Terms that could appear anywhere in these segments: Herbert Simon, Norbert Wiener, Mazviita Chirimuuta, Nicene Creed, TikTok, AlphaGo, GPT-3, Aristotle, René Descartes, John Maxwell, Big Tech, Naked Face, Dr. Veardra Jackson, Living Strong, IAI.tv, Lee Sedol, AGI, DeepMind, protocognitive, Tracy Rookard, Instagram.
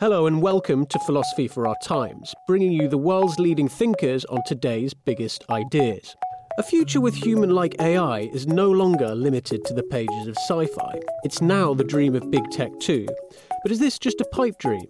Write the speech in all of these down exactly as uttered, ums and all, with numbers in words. Hello and welcome to Philosophy for Our Times, bringing you the world's leading thinkers on today's biggest ideas. A future with human-like A I is no longer limited to the pages of sci-fi. It's now the dream of big tech too. But is this just a pipe dream?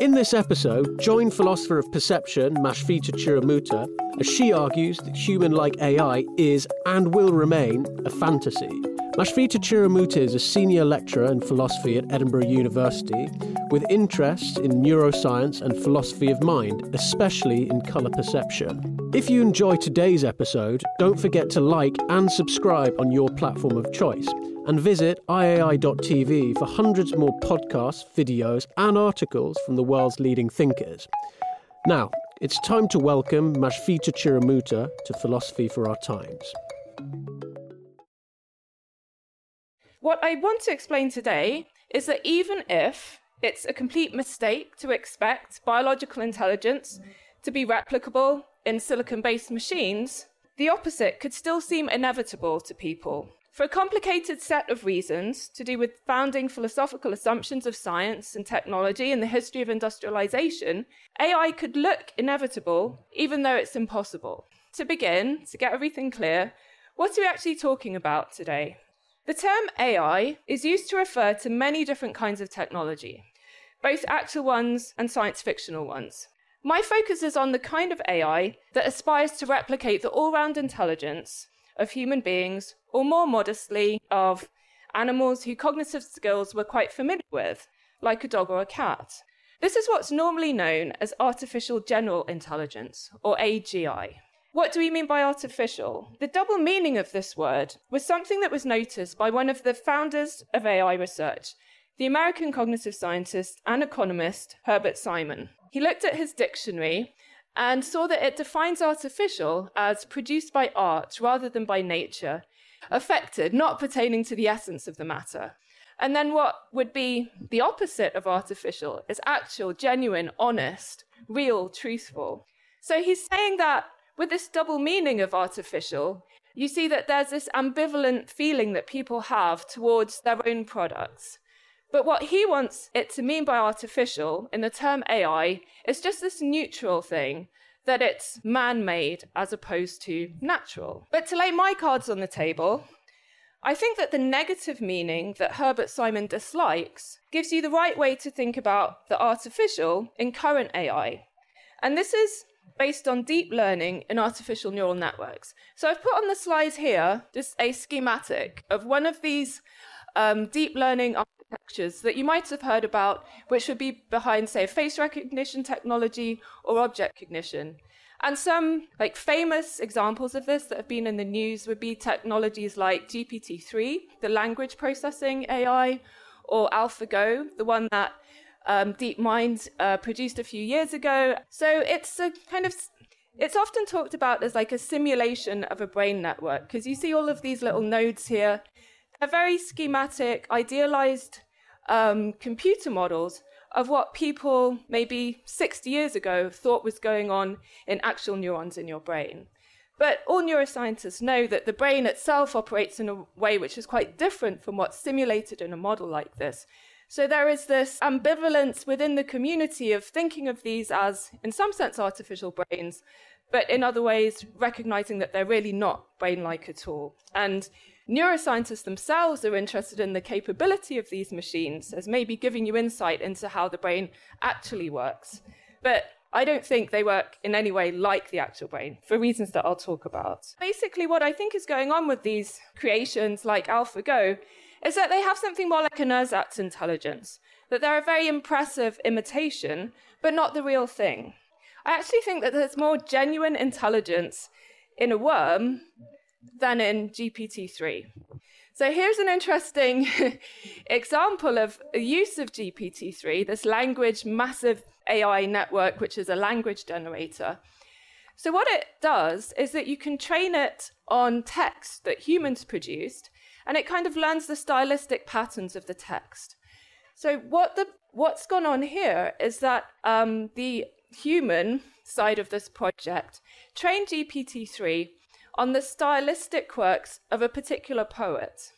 In this episode, join philosopher of perception Mazviita Chirimuuta as she argues that human-like A I is and will remain a fantasy. Mazviita Chirimuuta is a senior lecturer in philosophy at Edinburgh University with interests in neuroscience and philosophy of mind, especially in colour perception. If you enjoy today's episode, don't forget to like and subscribe on your platform of choice and visit I A I dot T V for hundreds more podcasts, videos and articles from the world's leading thinkers. Now, it's time to welcome Mazviita Chirimuuta to Philosophy for Our Times. What I want to explain today is that even if it's a complete mistake to expect biological intelligence to be replicable in silicon-based machines, the opposite could still seem inevitable to people. For a complicated set of reasons to do with founding philosophical assumptions of science and technology and the history of industrialization, A I could look inevitable even though it's impossible. To begin, to get everything clear, what are we actually talking about today? The term A I is used to refer to many different kinds of technology, both actual ones and science fictional ones. My focus is on the kind of A I that aspires to replicate the all-round intelligence of human beings, or more modestly, of animals whose cognitive skills we're quite familiar with, like a dog or a cat. This is what's normally known as artificial general intelligence, or A G I. What do we mean by artificial? The double meaning of this word was something that was noticed by one of the founders of A I research, the American cognitive scientist and economist Herbert Simon. He looked at his dictionary and saw that it defines artificial as produced by art rather than by nature, affected, not pertaining to the essence of the matter. And then what would be the opposite of artificial is actual, genuine, honest, real, truthful. So he's saying that with this double meaning of artificial, you see that there's this ambivalent feeling that people have towards their own products. But what he wants it to mean by artificial in the term A I is just this neutral thing, that it's man-made as opposed to natural. But to lay my cards on the table, I think that the negative meaning that Herbert Simon dislikes gives you the right way to think about the artificial in current A I. And this is based on deep learning in artificial neural networks. So I've put on the slide here just a schematic of one of these um, deep learning architectures that you might have heard about, which would be behind, say, face recognition technology or object recognition. And some like famous examples of this that have been in the news would be technologies like G P T three, the language processing A I, or AlphaGo, the one that Um, DeepMind uh, produced a few years ago. So it's a kind of, it's often talked about as like a simulation of a brain network, because you see all of these little nodes here. They're very schematic, idealized um, computer models of what people maybe sixty years ago thought was going on in actual neurons in your brain. But all neuroscientists know that the brain itself operates in a way which is quite different from what's simulated in a model like this. So there is this ambivalence within the community of thinking of these as, in some sense, artificial brains, but in other ways, recognizing that they're really not brain-like at all. And Neuroscientists themselves are interested in the capability of these machines as maybe giving you insight into how the brain actually works. But I don't think they work in any way like the actual brain, for reasons that I'll talk about. Basically, what I think is going on with these creations like AlphaGo is that they have something more like a ersatz intelligence, that they're a very impressive imitation, but not the real thing. I actually think that there's more genuine intelligence in a worm than in G P T three. So here's an interesting example of a use of G P T three, this language massive A I network, which is a language generator. So what it does is that you can train it on text that humans produced, and it kind of learns the stylistic patterns of the text. So what the what's gone on here is that um, the human side of this project trained G P T three on the stylistic quirks of a particular poet.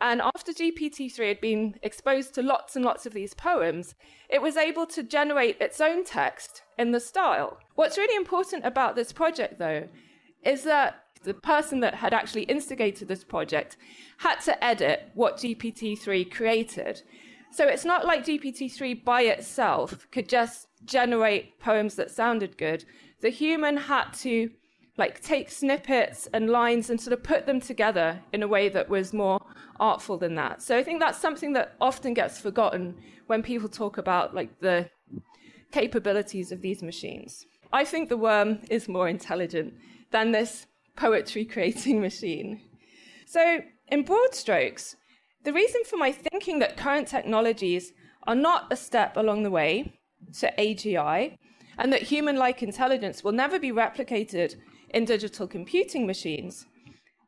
And after G P T three had been exposed to lots and lots of these poems, it was able to generate its own text in the style. What's really important about this project, though, is that the person that had actually instigated this project had to edit what G P T three created. So it's not like G P T three by itself could just generate poems that sounded good. The human had to like take snippets and lines and sort of put them together in a way that was more artful than that. So I think that's something that often gets forgotten when people talk about like the capabilities of these machines. I think the worm is more intelligent than this poetry-creating machine. So in broad strokes, the reason for my thinking that current technologies are not a step along the way to A G I and that human-like intelligence will never be replicated in digital computing machines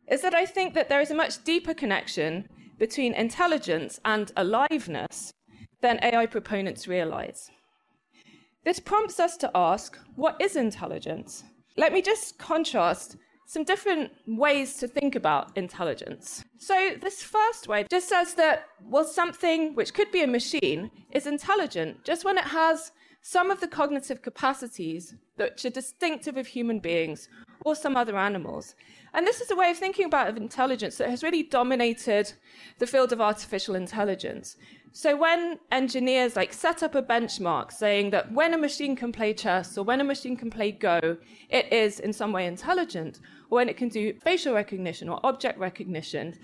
is that I think that there is a much deeper connection between intelligence and aliveness than A I proponents realize. This prompts us to ask, what is intelligence? Let me just contrast some different ways to think about intelligence. So this first way just says that, well, something which could be a machine is intelligent just when it has some of the cognitive capacities that are distinctive of human beings or some other animals. And this is a way of thinking about intelligence that has really dominated the field of artificial intelligence. So when engineers like set up a benchmark saying that when a machine can play chess or when a machine can play Go, it is in some way intelligent, or when it can do facial recognition or object recognition,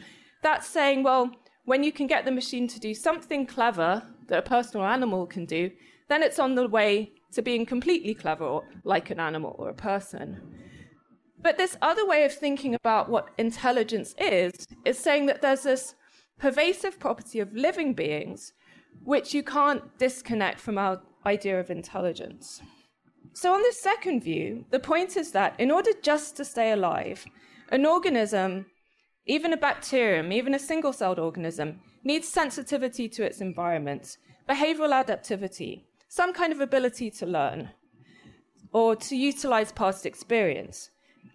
that's saying, well, when you can get the machine to do something clever that a person or animal can do, then it's on the way to being completely clever or like an animal or a person. But this other way of thinking about what intelligence is, is saying that there's this pervasive property of living beings which you can't disconnect from our idea of intelligence. So on this second view, the point is that in order just to stay alive, an organism, even a bacterium, even a single-celled organism, needs sensitivity to its environment, behavioral adaptivity, some kind of ability to learn or to utilize past experience.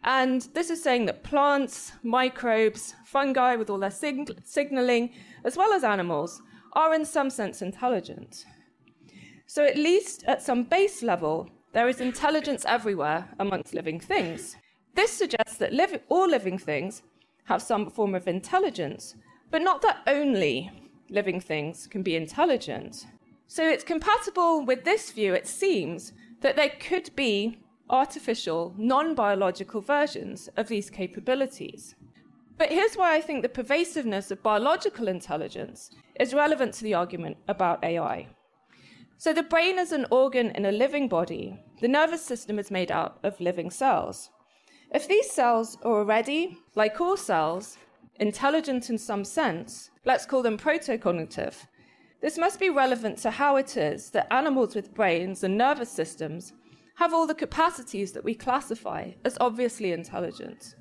And this is saying that plants, microbes, fungi with all their sig- signaling, as well as animals, are in some sense intelligent. So at least at some base level, there is intelligence everywhere amongst living things. This suggests that liv- all living things have some form of intelligence, but not that only living things can be intelligent. So it's compatible with this view, it seems, that there could be artificial, non-biological versions of these capabilities. But here's why I think the pervasiveness of biological intelligence is relevant to the argument about A I. So the brain is an organ in a living body. The nervous system is made out of living cells. If these cells are already, like all cells, intelligent in some sense, let's call them protocognitive, this must be relevant to how it is that animals with brains and nervous systems have all the capacities that we classify as obviously intelligent.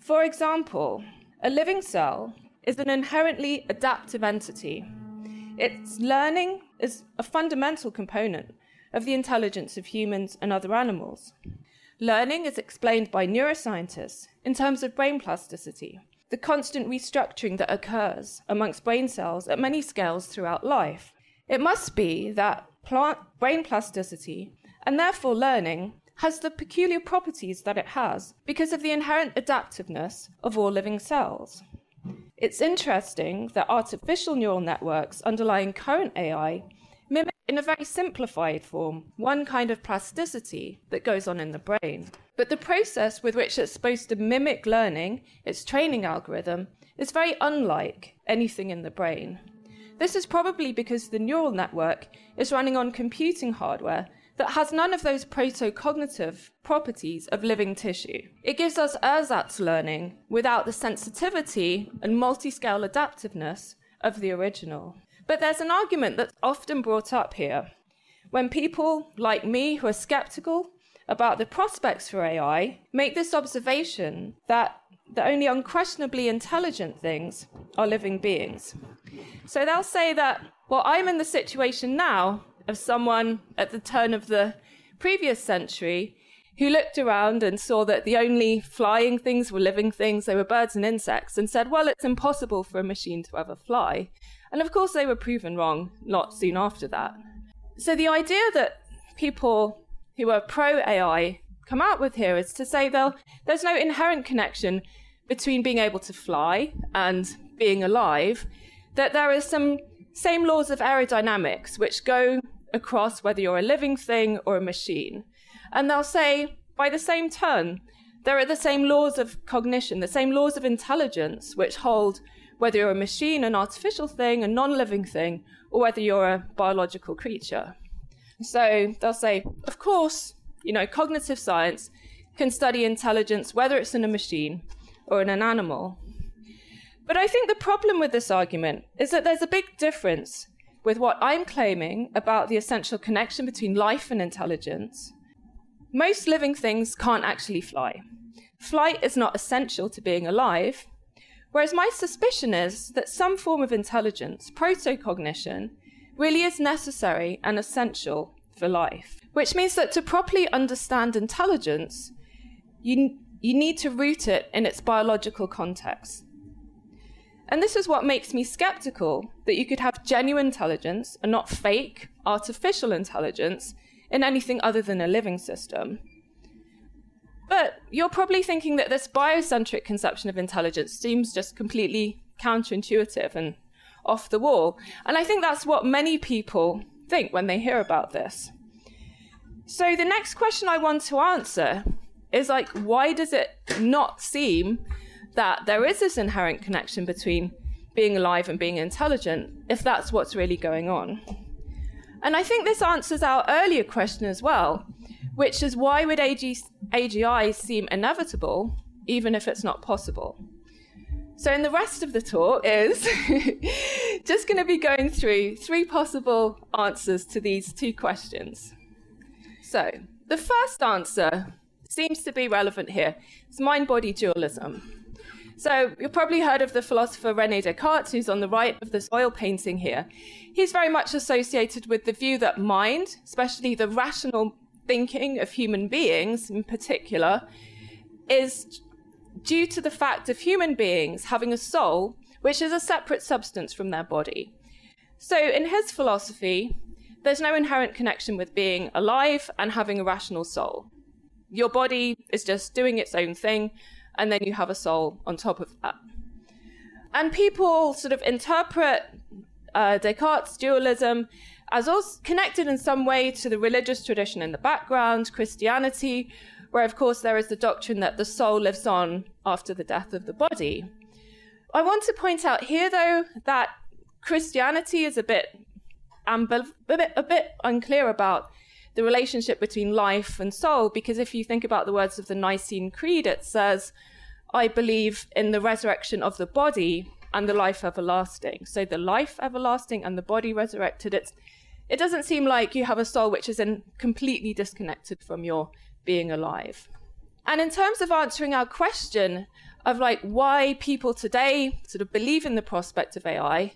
For example, a living cell is an inherently adaptive entity. Its learning is a fundamental component of the intelligence of humans and other animals. Learning is explained by neuroscientists in terms of brain plasticity, the constant restructuring that occurs amongst brain cells at many scales throughout life. It must be that plant brain plasticity and therefore learning has the peculiar properties that it has because of the inherent adaptiveness of all living cells. It's interesting that artificial neural networks underlying current A I mimic in a very simplified form one kind of plasticity that goes on in the brain. But the process with which it's supposed to mimic learning, its training algorithm, is very unlike anything in the brain. This is probably because the neural network is running on computing hardware that has none of those protocognitive properties of living tissue. It gives us ersatz learning without the sensitivity and multi-scale adaptiveness of the original. But there's an argument that's often brought up here. When people like me who are skeptical about the prospects for A I make this observation that the only unquestionably intelligent things are living beings. So they'll say that, well, I'm in the situation now of someone at the turn of the previous century who looked around and saw that the only flying things were living things, they were birds and insects, and said, well, it's impossible for a machine to ever fly. And of course, they were proven wrong not soon after that. So the idea that people who are pro-A I come out with here is to say there's no inherent connection between being able to fly and being alive, that there is some same laws of aerodynamics which go across whether you're a living thing or a machine. And they'll say, by the same turn, there are the same laws of cognition, the same laws of intelligence which hold whether you're a machine, an artificial thing, a non-living thing, or whether you're a biological creature. So they'll say, of course, you know, cognitive science can study intelligence, whether it's in a machine or in an animal. But I think the problem with this argument is that there's a big difference with what I'm claiming about the essential connection between life and intelligence. Most living things can't actually fly. Flight is not essential to being alive, whereas my suspicion is that some form of intelligence, protocognition, really is necessary and essential for life, which means that to properly understand intelligence, you, you need to root it in its biological context. And this is what makes me skeptical that you could have genuine intelligence and not fake, artificial intelligence in anything other than a living system. But you're probably thinking that this biocentric conception of intelligence seems just completely counterintuitive and off the wall. And I think that's what many people think when they hear about this. So the next question I want to answer is, like, why does it not seem that there is this inherent connection between being alive and being intelligent, if that's what's really going on? And I think this answers our earlier question as well, which is, why would A G I seem inevitable, even if it's not possible? So in the rest of the talk is just going to be going through three possible answers to these two questions. So the first answer seems to be relevant here. It's mind-body dualism. So you've probably heard of the philosopher René Descartes, who's on the right of this oil painting here. He's very much associated with the view that mind, especially the rational thinking of human beings in particular, is due to the fact of human beings having a soul, which is a separate substance from their body. So in his philosophy, there's no inherent connection with being alive and having a rational soul. Your body is just doing its own thing, and then you have a soul on top of that. And people sort of interpret uh, Descartes' dualism as also connected in some way to the religious tradition in the background, Christianity, where, of course, there is the doctrine that the soul lives on after the death of the body. I want to point out here, though, that Christianity is a bit, ambiv- a bit a bit unclear about the relationship between life and soul, because if you think about the words of the Nicene Creed, it says, I believe in the resurrection of the body and the life everlasting. So the life everlasting and the body resurrected, it's, it doesn't seem like you have a soul which is in completely disconnected from your being alive. And in terms of answering our question of, like, why people today sort of believe in the prospect of A I,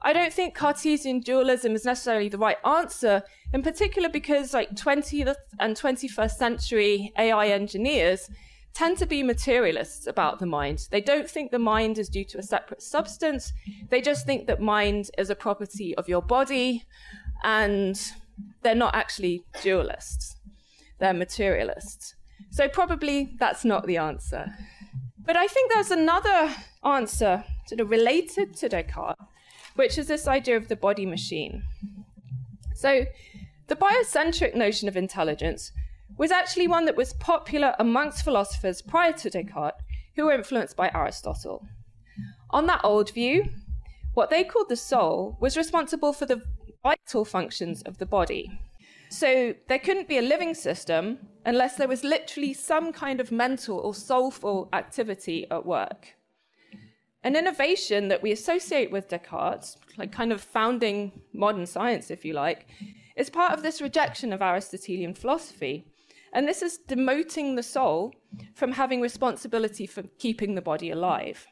I don't think Cartesian dualism is necessarily the right answer, in particular because, like, twentieth and twenty-first century A I engineers tend to be materialists about the mind. They don't think the mind is due to a separate substance. They just think that mind is a property of your body, and they're not actually dualists. They're materialists. So probably that's not the answer. But I think there's another answer sort of related to Descartes, which is this idea of the body machine. So the biocentric notion of intelligence was actually one that was popular amongst philosophers prior to Descartes, who were influenced by Aristotle. On that old view, what they called the soul was responsible for the vital functions of the body. So there couldn't be a living system unless there was literally some kind of mental or soulful activity at work. An innovation that we associate with Descartes, like kind of founding modern science, if you like, is part of this rejection of Aristotelian philosophy. And this is demoting the soul from having responsibility for keeping the body alive.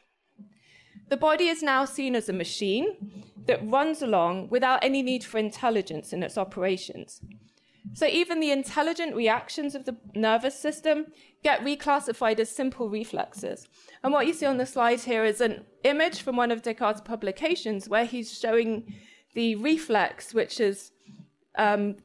The body is now seen as a machine that runs along without any need for intelligence in its operations. So even the intelligent reactions of the nervous system get reclassified as simple reflexes. And what you see on the slide here is an image from one of Descartes' publications where he's showing the reflex, which is um,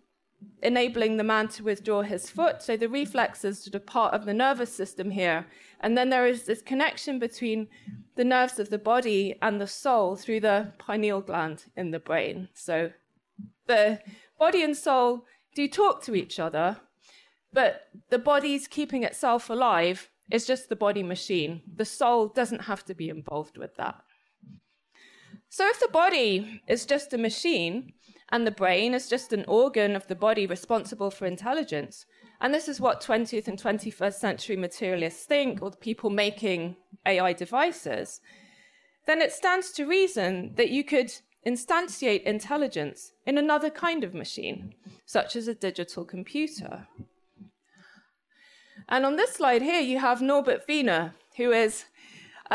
enabling the man to withdraw his foot. So the reflex is sort of part of the nervous system here. And then there is this connection between the nerves of the body and the soul through the pineal gland in the brain. So the body and soul do talk to each other, but the body's keeping itself alive is just the body machine. The soul doesn't have to be involved with that. So if the body is just a machine, and the brain is just an organ of the body responsible for intelligence. And this is what twentieth and twenty-first century materialists think, or the people making A I devices. Then it stands to reason that you could instantiate intelligence in another kind of machine, such as a digital computer. And on this slide here, you have Norbert Wiener, who is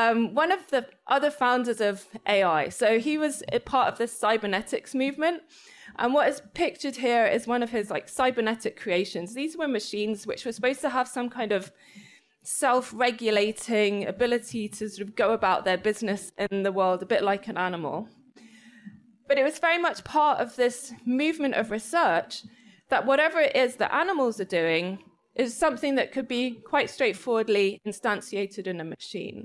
Um, one of the other founders of A I. So he was a part of this cybernetics movement. And what is pictured here is one of his like cybernetic creations. These were machines which were supposed to have some kind of self-regulating ability to sort of go about their business in the world, a bit like an animal. But it was very much part of this movement of research that whatever it is that animals are doing is something that could be quite straightforwardly instantiated in a machine.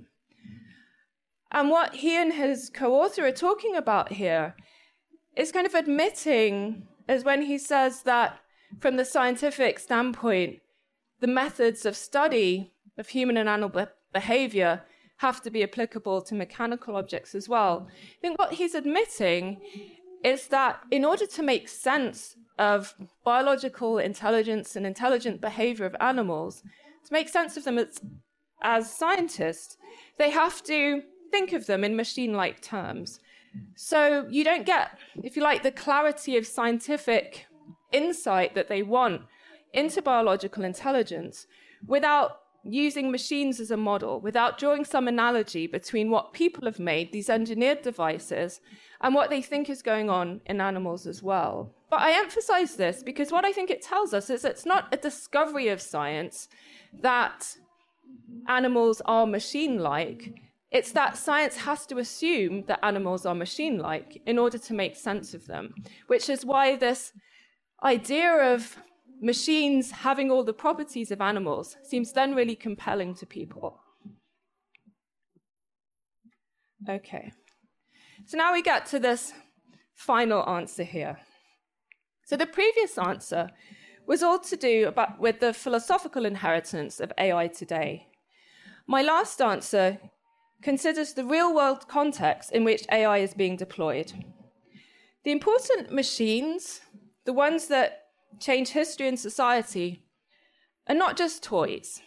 And what he and his co-author are talking about here is kind of admitting, as when he says that from the scientific standpoint, the methods of study of human and animal be- behavior have to be applicable to mechanical objects as well. I think what he's admitting is that in order to make sense of biological intelligence and intelligent behavior of animals, to make sense of them as, as scientists, they have to think of them in machine-like terms. So you don't get, if you like, the clarity of scientific insight that they want into biological intelligence without using machines as a model, without drawing some analogy between what people have made, these engineered devices, and what they think is going on in animals as well. But I emphasize this because what I think it tells us is it's not a discovery of science that animals are machine-like. It's that science has to assume that animals are machine-like in order to make sense of them, which is why this idea of machines having all the properties of animals seems then really compelling to people. Okay, so now we get to this final answer here. So the previous answer was all to do about, with the philosophical inheritance of A I today. My last answer considers the real-world context in which A I is being deployed. The important machines, the ones that change history and society, are not just toys.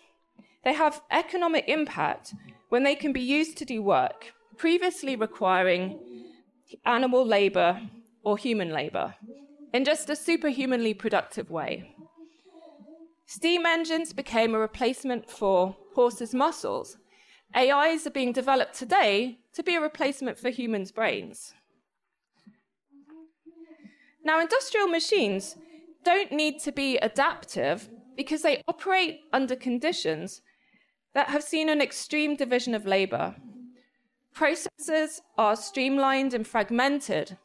They have economic impact when they can be used to do work previously requiring animal labor or human labor in just a superhumanly productive way. Steam engines became a replacement for horses' muscles. A Is are being developed today to be a replacement for humans' brains. Now, industrial machines don't need to be adaptive because they operate under conditions that have seen an extreme division of labor. Processes are streamlined and fragmented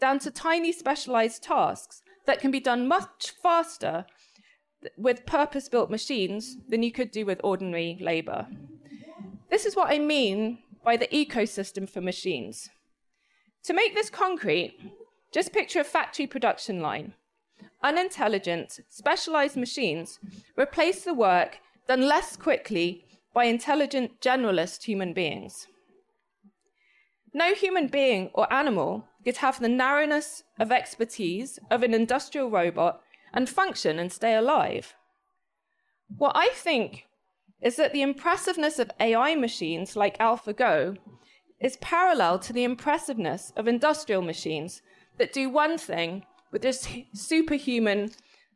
down to tiny specialized tasks that can be done much faster with purpose-built machines than you could do with ordinary labor. This is what I mean by the ecosystem for machines. To make this concrete, just picture a factory production line. Unintelligent, specialized machines replace the work done less quickly by intelligent, generalist human beings. No human being or animal could have the narrowness of expertise of an industrial robot and function and stay alive. What I think is that the impressiveness of A I machines like AlphaGo is parallel to the impressiveness of industrial machines that do one thing with this superhuman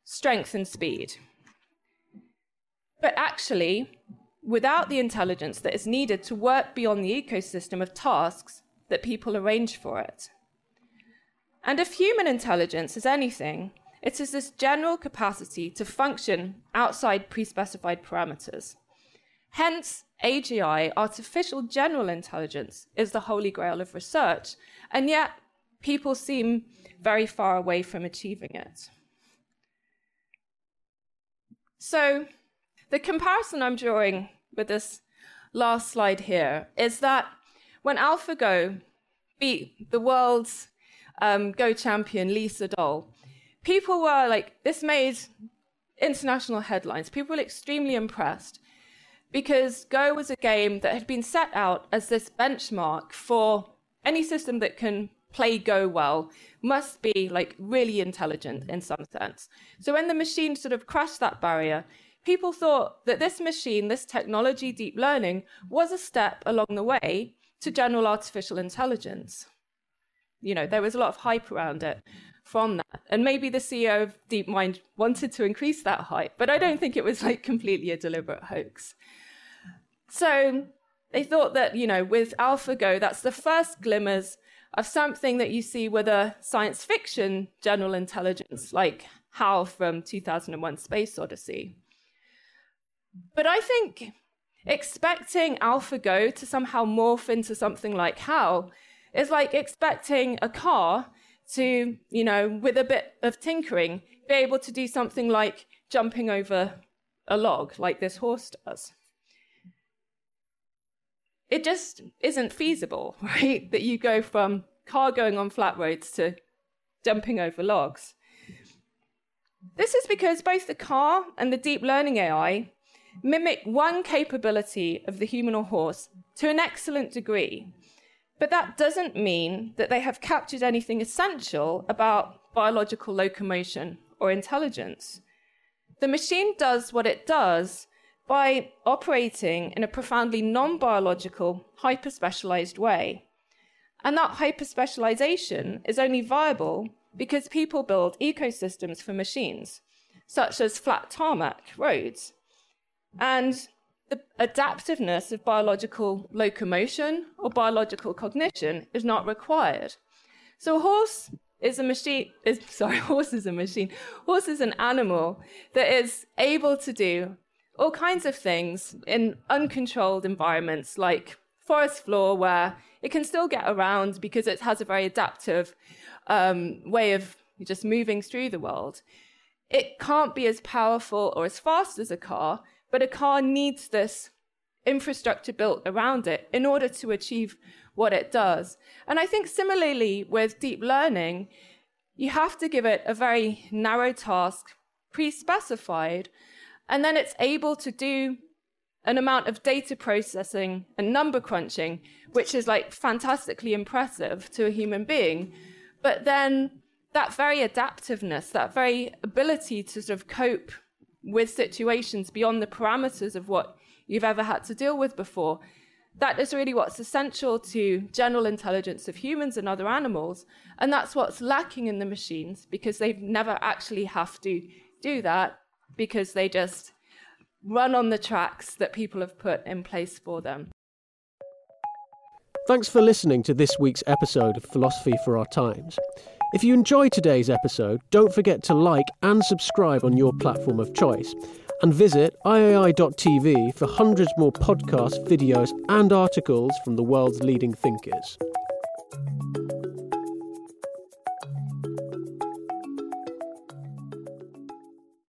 strength and speed. But actually, without the intelligence that is needed to work beyond the ecosystem of tasks that people arrange for it. And if human intelligence is anything, it is this general capacity to function outside pre-specified parameters. Hence, A G I, artificial general intelligence, is the holy grail of research, and yet people seem very far away from achieving it. So the comparison I'm drawing with this last slide here is that when AlphaGo beat the world's um, Go champion, Lee Sedol, people were like, this made international headlines. People were extremely impressed because Go was a game that had been set out as this benchmark for any system that can play Go well must be like really intelligent in some sense. So when the machine sort of crashed that barrier, people thought that this machine, this technology, deep learning, was a step along the way to general artificial intelligence. You know, there was a lot of hype around it from that. And maybe the C E O of DeepMind wanted to increase that hype, but I don't think it was like completely a deliberate hoax. So they thought that, you know, with AlphaGo, that's the first glimmers of something that you see with a science fiction general intelligence, like H A L from two thousand one Space Odyssey. But I think expecting AlphaGo to somehow morph into something like H A L is like expecting a car to, you know, with a bit of tinkering, be able to do something like jumping over a log like this horse does. It just isn't feasible, right? That you go from car going on flat roads to jumping over logs. This is because both the car and the deep learning A I mimic one capability of the human or horse to an excellent degree. But that doesn't mean that they have captured anything essential about biological locomotion or intelligence. The machine does what it does by operating in a profoundly non-biological, hyper-specialized way. And that hyper-specialization is only viable because people build ecosystems for machines, such as flat tarmac roads. And the adaptiveness of biological locomotion or biological cognition is not required. So a horse is a machine, is, sorry, horse is a machine. Horse is an animal that is able to do all kinds of things in uncontrolled environments like forest floor, where it can still get around because it has a very adaptive um, way of just moving through the world. It can't be as powerful or as fast as a car, but a car needs this infrastructure built around it in order to achieve what it does. And I think similarly with deep learning, you have to give it a very narrow task, pre-specified, and then it's able to do an amount of data processing and number crunching, which is like fantastically impressive to a human being. But then that very adaptiveness, that very ability to sort of cope with situations beyond the parameters of what you've ever had to deal with before. That is really what's essential to general intelligence of humans and other animals, and that's what's lacking in the machines because they've never actually have to do that because they just run on the tracks that people have put in place for them. Thanks for listening to this week's episode of Philosophy for Our Times. If you enjoyed today's episode, don't forget to like and subscribe on your platform of choice. And visit I A I dot T V for hundreds more podcasts, videos and articles from the world's leading thinkers.